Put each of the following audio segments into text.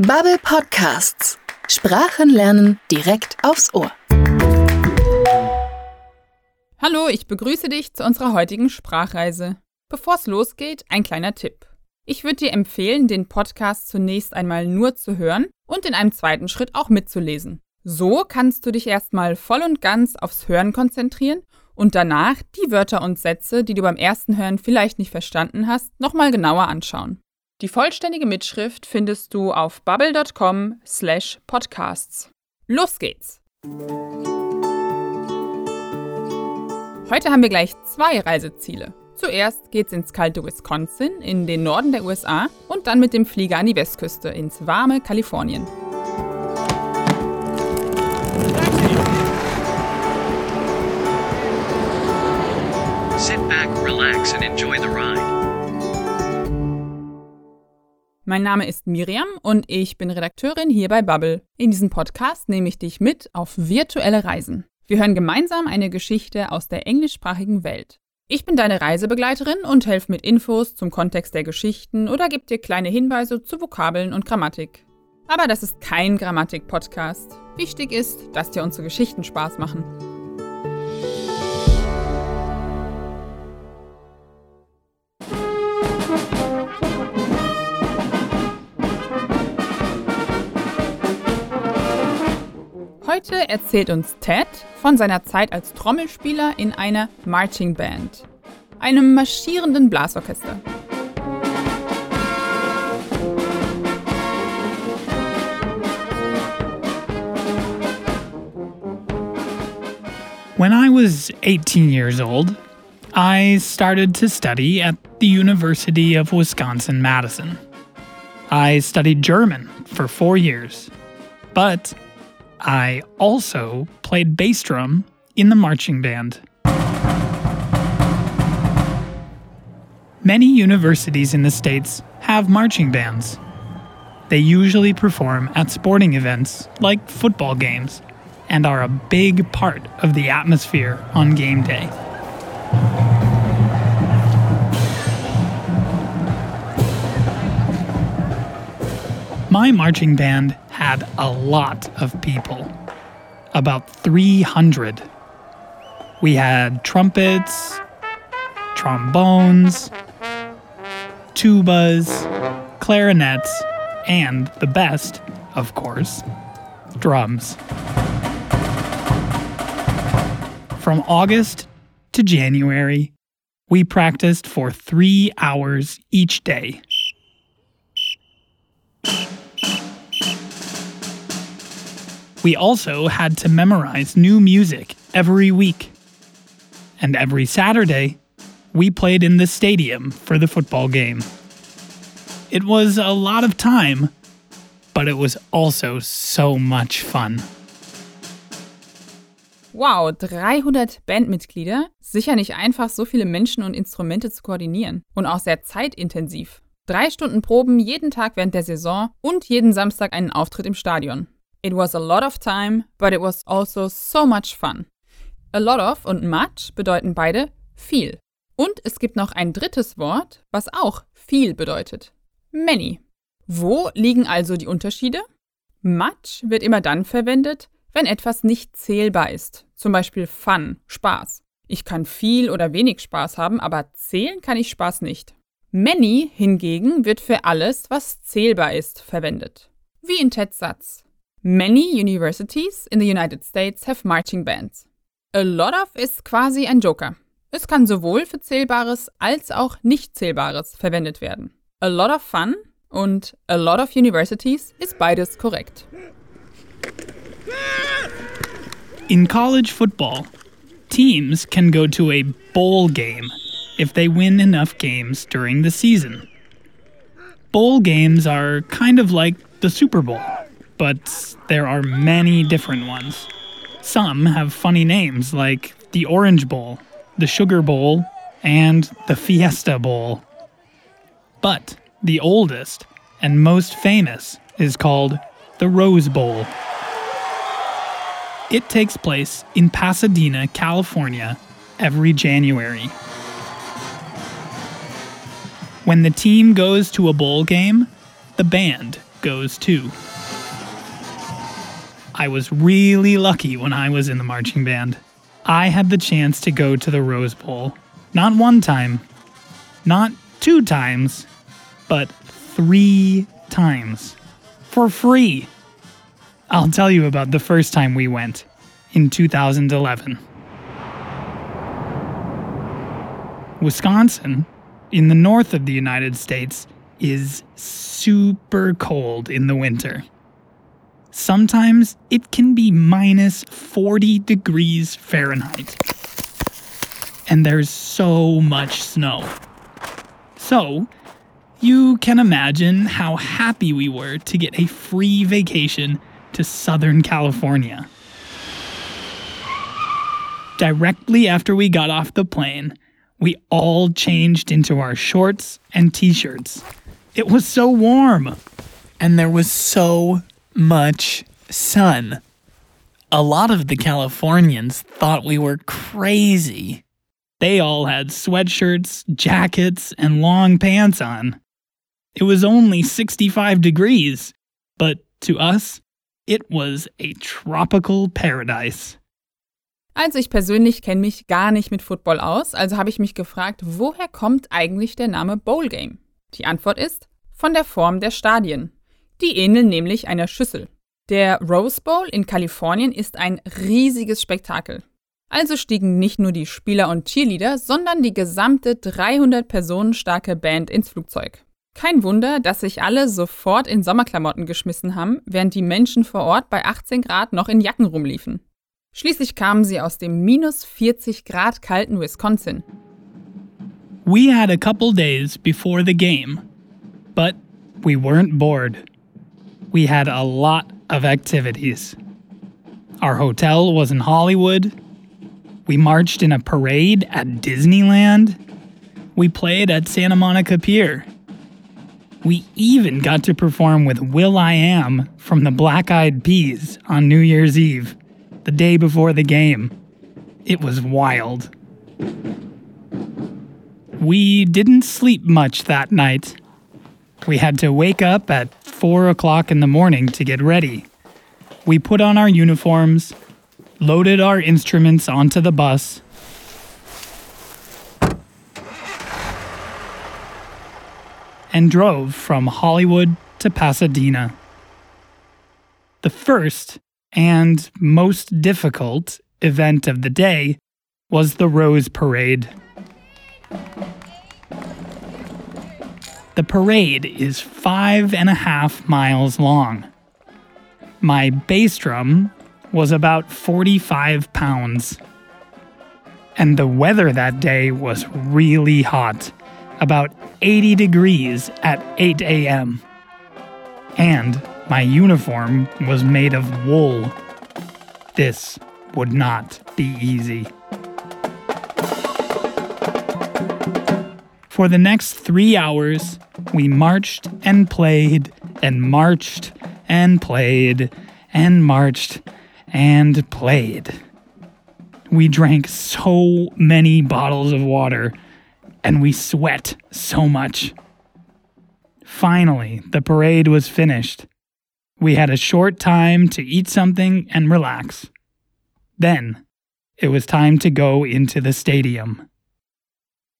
Bubble Podcasts. Sprachen lernen direkt aufs Ohr. Hallo, ich begrüße dich zu unserer heutigen Sprachreise. Bevor es losgeht, ein kleiner Tipp. Ich würde dir empfehlen, den Podcast zunächst einmal nur zu hören und in einem zweiten Schritt auch mitzulesen. So kannst du dich erstmal voll und ganz aufs Hören konzentrieren und danach die Wörter und Sätze, die du beim ersten Hören vielleicht nicht verstanden hast, nochmal genauer anschauen. Die vollständige Mitschrift findest du auf bubble.com/podcasts. Los geht's! Heute haben wir gleich zwei Reiseziele. Zuerst geht's ins kalte Wisconsin, in den Norden der USA und dann mit dem Flieger an die Westküste, ins warme Kalifornien. Sit back, relax and enjoy the ride. Mein Name ist Miriam und ich bin Redakteurin hier bei Bubble. In diesem Podcast nehme ich dich mit auf virtuelle Reisen. Wir hören gemeinsam eine Geschichte aus der englischsprachigen Welt. Ich bin deine Reisebegleiterin und helfe mit Infos zum Kontext der Geschichten oder gebe dir kleine Hinweise zu Vokabeln und Grammatik. Aber das ist kein Grammatik-Podcast. Wichtig ist, dass dir unsere Geschichten Spaß machen. Heute erzählt uns Ted von seiner Zeit als Trommelspieler in einer Marching Band, einem marschierenden Blasorchester. When I was 18 years old, I started to study at the University of Wisconsin Madison. I studied German for 4 years, but I also played bass drum in the marching band. Many universities in the States have marching bands. They usually perform at sporting events like football games and are a big part of the atmosphere on game day. My marching band had a lot of people, about 300. We had trumpets, trombones, tubas, clarinets, and the best, of course, drums. From August to January, we practiced for 3 hours each day. We also had to memorize new music every week. And every Saturday, we played in the stadium for the football game. It was a lot of time, but it was also so much fun. Wow, 300 Bandmitglieder? Sicher nicht einfach, so viele Menschen und Instrumente zu koordinieren. Und auch sehr zeitintensiv. 3 Stunden Proben jeden Tag während der Saison und jeden Samstag einen Auftritt im Stadion. It was a lot of time, but it was also so much fun. A lot of und much bedeuten beide viel. Und es gibt noch ein drittes Wort, was auch viel bedeutet. Many. Wo liegen also die Unterschiede? Much wird immer dann verwendet, wenn etwas nicht zählbar ist. Zum Beispiel fun, Spaß. Ich kann viel oder wenig Spaß haben, aber zählen kann ich Spaß nicht. Many hingegen wird für alles, was zählbar ist, verwendet. Wie in Teds Satz. Many universities in the United States have marching bands. A lot of ist quasi ein Joker. Es kann sowohl für Zählbares als auch Nicht-Zählbares verwendet werden. A lot of fun und a lot of universities ist beides korrekt. In college football, teams can go to a bowl game if they win enough games during the season. Bowl games are kind of like the Super Bowl. But there are many different ones. Some have funny names like the Orange Bowl, the Sugar Bowl, and the Fiesta Bowl. But the oldest and most famous is called the Rose Bowl. It takes place in Pasadena, California, every January. When the team goes to a bowl game, the band goes too. I was really lucky when I was in the marching band. I had the chance to go to the Rose Bowl, not one time, not two times, but 3 times, for free. I'll tell you about the first time we went, in 2011. Wisconsin, in the north of the United States, is super cold in the winter. Sometimes it can be minus 40 degrees Fahrenheit. And there's so much snow. So, you can imagine how happy we were to get a free vacation to Southern California. Directly after we got off the plane, we all changed into our shorts and t-shirts. It was so warm, and there was so much sun. A lot of the Californians thought we were crazy. They all had sweatshirts, jackets, and long pants on. It was only 65 degrees, but to us, it was a tropical paradise. Also ich persönlich kenne mich gar nicht mit Football aus, also habe ich mich gefragt, woher kommt eigentlich der Name Bowl Game? Die Antwort ist, von der Form der Stadien. Die ähneln nämlich einer Schüssel. Der Rose Bowl in Kalifornien ist ein riesiges Spektakel. Also stiegen nicht nur die Spieler und Cheerleader, sondern die gesamte 300 Personen starke Band ins Flugzeug. Kein Wunder, dass sich alle sofort in Sommerklamotten geschmissen haben, während die Menschen vor Ort bei 18 Grad noch in Jacken rumliefen. Schließlich kamen sie aus dem minus 40 Grad kalten Wisconsin. We had a couple days before the game, but we weren't bored. We had a lot of activities. Our hotel was in Hollywood. We marched in a parade at Disneyland. We played at Santa Monica Pier. We even got to perform with Will.I.Am from the Black Eyed Peas on New Year's Eve, the day before the game. It was wild. We didn't sleep much that night. We had to wake up at 4 o'clock in the morning to get ready. We put on our uniforms, loaded our instruments onto the bus. And drove from Hollywood to Pasadena. The first and most difficult event of the day was the Rose Parade. The parade is 5.5 miles long. My bass drum was about 45 pounds. And the weather that day was really hot, about 80 degrees at 8 a.m. And my uniform was made of wool. This would not be easy. For the next 3 hours, we marched and played and marched and played and marched and played. We drank so many bottles of water, and we sweat so much. Finally, the parade was finished. We had a short time to eat something and relax. Then, it was time to go into the stadium.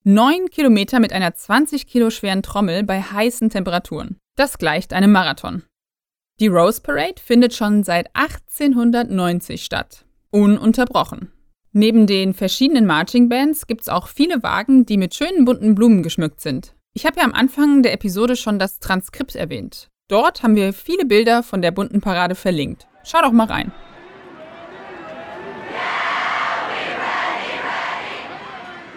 9 Kilometer mit einer 20 Kilo schweren Trommel bei heißen Temperaturen. Das gleicht einem Marathon. Die Rose Parade findet schon seit 1890 statt. Ununterbrochen. Neben den verschiedenen Marching Bands gibt's auch viele Wagen, die mit schönen bunten Blumen geschmückt sind. Ich habe ja am Anfang der Episode schon das Transkript erwähnt. Dort haben wir viele Bilder von der bunten Parade verlinkt. Schau doch mal rein.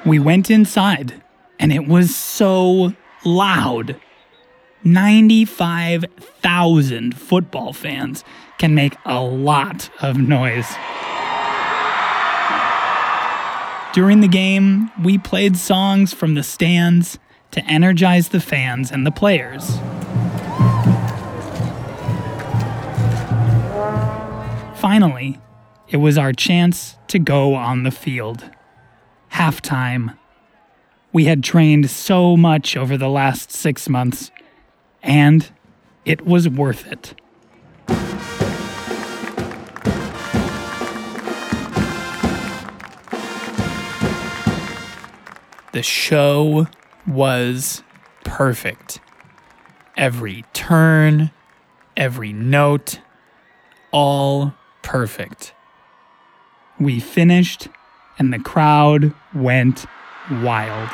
We went inside, and it was so loud. 95,000 football fans can make a lot of noise. During the game, we played songs from the stands to energize the fans and the players. Finally, it was our chance to go on the field. Halftime. We had trained so much over the last 6 months, and It was worth it. The show was perfect. Every turn, every note, all perfect. We finished, and the crowd went wild.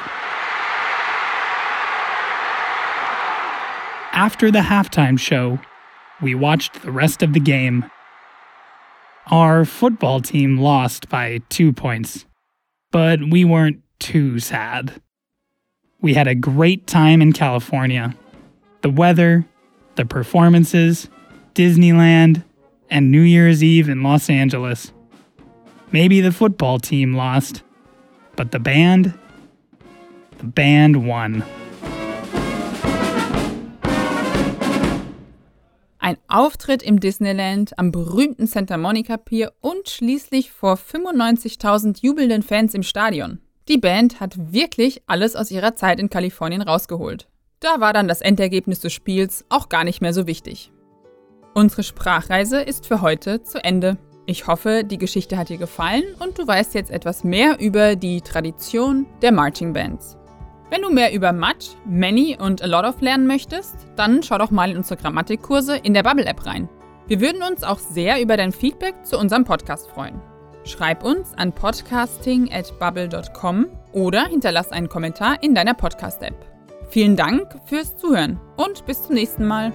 After the halftime show, we watched the rest of the game. Our football team lost by 2 points, but we weren't too sad. We had a great time in California. The weather, the performances, Disneyland, and New Year's Eve in Los Angeles. Maybe the football team lost, but the band won. Ein Auftritt im Disneyland, am berühmten Santa Monica Pier und schließlich vor 95.000 jubelnden Fans im Stadion. Die Band hat wirklich alles aus ihrer Zeit in Kalifornien rausgeholt. Da war dann das Endergebnis des Spiels auch gar nicht mehr so wichtig. Unsere Sprachreise ist für heute zu Ende. Ich hoffe, die Geschichte hat dir gefallen und du weißt jetzt etwas mehr über die Tradition der Marching Bands. Wenn du mehr über Much, Many und A Lot Of lernen möchtest, dann schau doch mal in unsere Grammatikkurse in der Bubble-App rein. Wir würden uns auch sehr über dein Feedback zu unserem Podcast freuen. Schreib uns an podcasting@bubble.com oder hinterlass einen Kommentar in deiner Podcast-App. Vielen Dank fürs Zuhören und bis zum nächsten Mal.